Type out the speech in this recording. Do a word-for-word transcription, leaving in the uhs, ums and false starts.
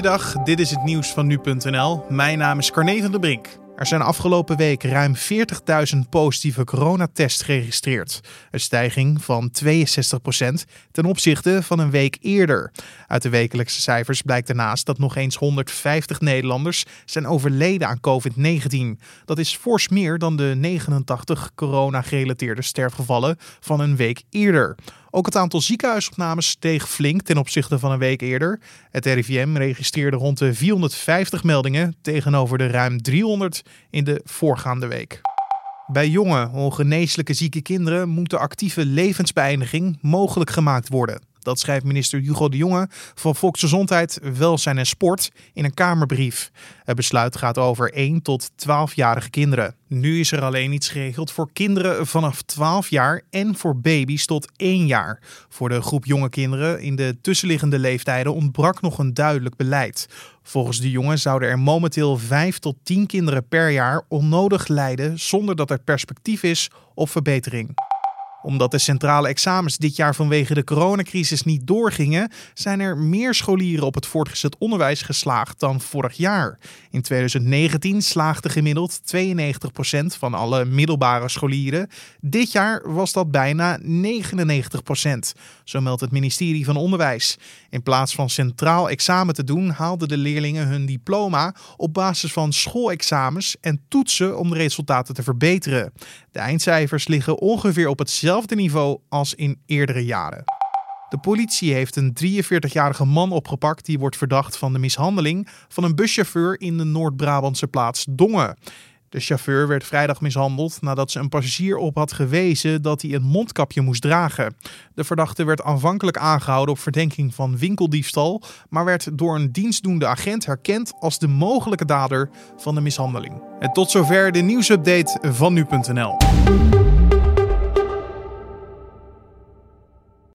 Goeiedag, dit is het nieuws van nu punt n l. Mijn naam is Carné van de Brink. Er zijn afgelopen week ruim veertigduizend positieve coronatests geregistreerd. Een stijging van tweeënzestig procent ten opzichte van een week eerder. Uit de wekelijkse cijfers blijkt daarnaast dat nog eens honderdvijftig Nederlanders zijn overleden aan covid negentien. Dat is fors meer dan de negenentachtig corona-gerelateerde sterfgevallen van een week eerder. Ook het aantal ziekenhuisopnames steeg flink ten opzichte van een week eerder. Het R I V M registreerde rond de vierhonderdvijftig meldingen tegenover de ruim driehonderd in de voorgaande week. Bij jonge, ongeneeslijke zieke kinderen moet de actieve levensbeëindiging mogelijk gemaakt worden. Dat schrijft minister Hugo de Jonge van Volksgezondheid, Welzijn en Sport in een Kamerbrief. Het besluit gaat over één tot twaalfjarige kinderen. Nu is er alleen iets geregeld voor kinderen vanaf twaalf jaar en voor baby's tot één jaar. Voor de groep jonge kinderen in de tussenliggende leeftijden ontbrak nog een duidelijk beleid. Volgens de jongen zouden er momenteel vijf tot tien kinderen per jaar onnodig lijden zonder dat er perspectief is op verbetering. Omdat de centrale examens dit jaar vanwege de coronacrisis niet doorgingen, zijn er meer scholieren op het voortgezet onderwijs geslaagd dan vorig jaar. In twintig negentien slaagde gemiddeld tweeënnegentig procent van alle middelbare scholieren. Dit jaar was dat bijna negenennegentig procent, zo meldt het ministerie van Onderwijs. In plaats van centraal examen te doen, haalden de leerlingen hun diploma op basis van schoolexamens en toetsen om de resultaten te verbeteren. De eindcijfers liggen ongeveer op hetzelfde Hetzelfde niveau als in eerdere jaren. De politie heeft een drieënveertigjarige man opgepakt die wordt verdacht van de mishandeling van een buschauffeur in de Noord-Brabantse plaats Dongen. De chauffeur werd vrijdag mishandeld nadat ze een passagier op had gewezen dat hij een mondkapje moest dragen. De verdachte werd aanvankelijk aangehouden op verdenking van winkeldiefstal, maar werd door een dienstdoende agent herkend als de mogelijke dader van de mishandeling. En tot zover de nieuwsupdate van nu punt n l.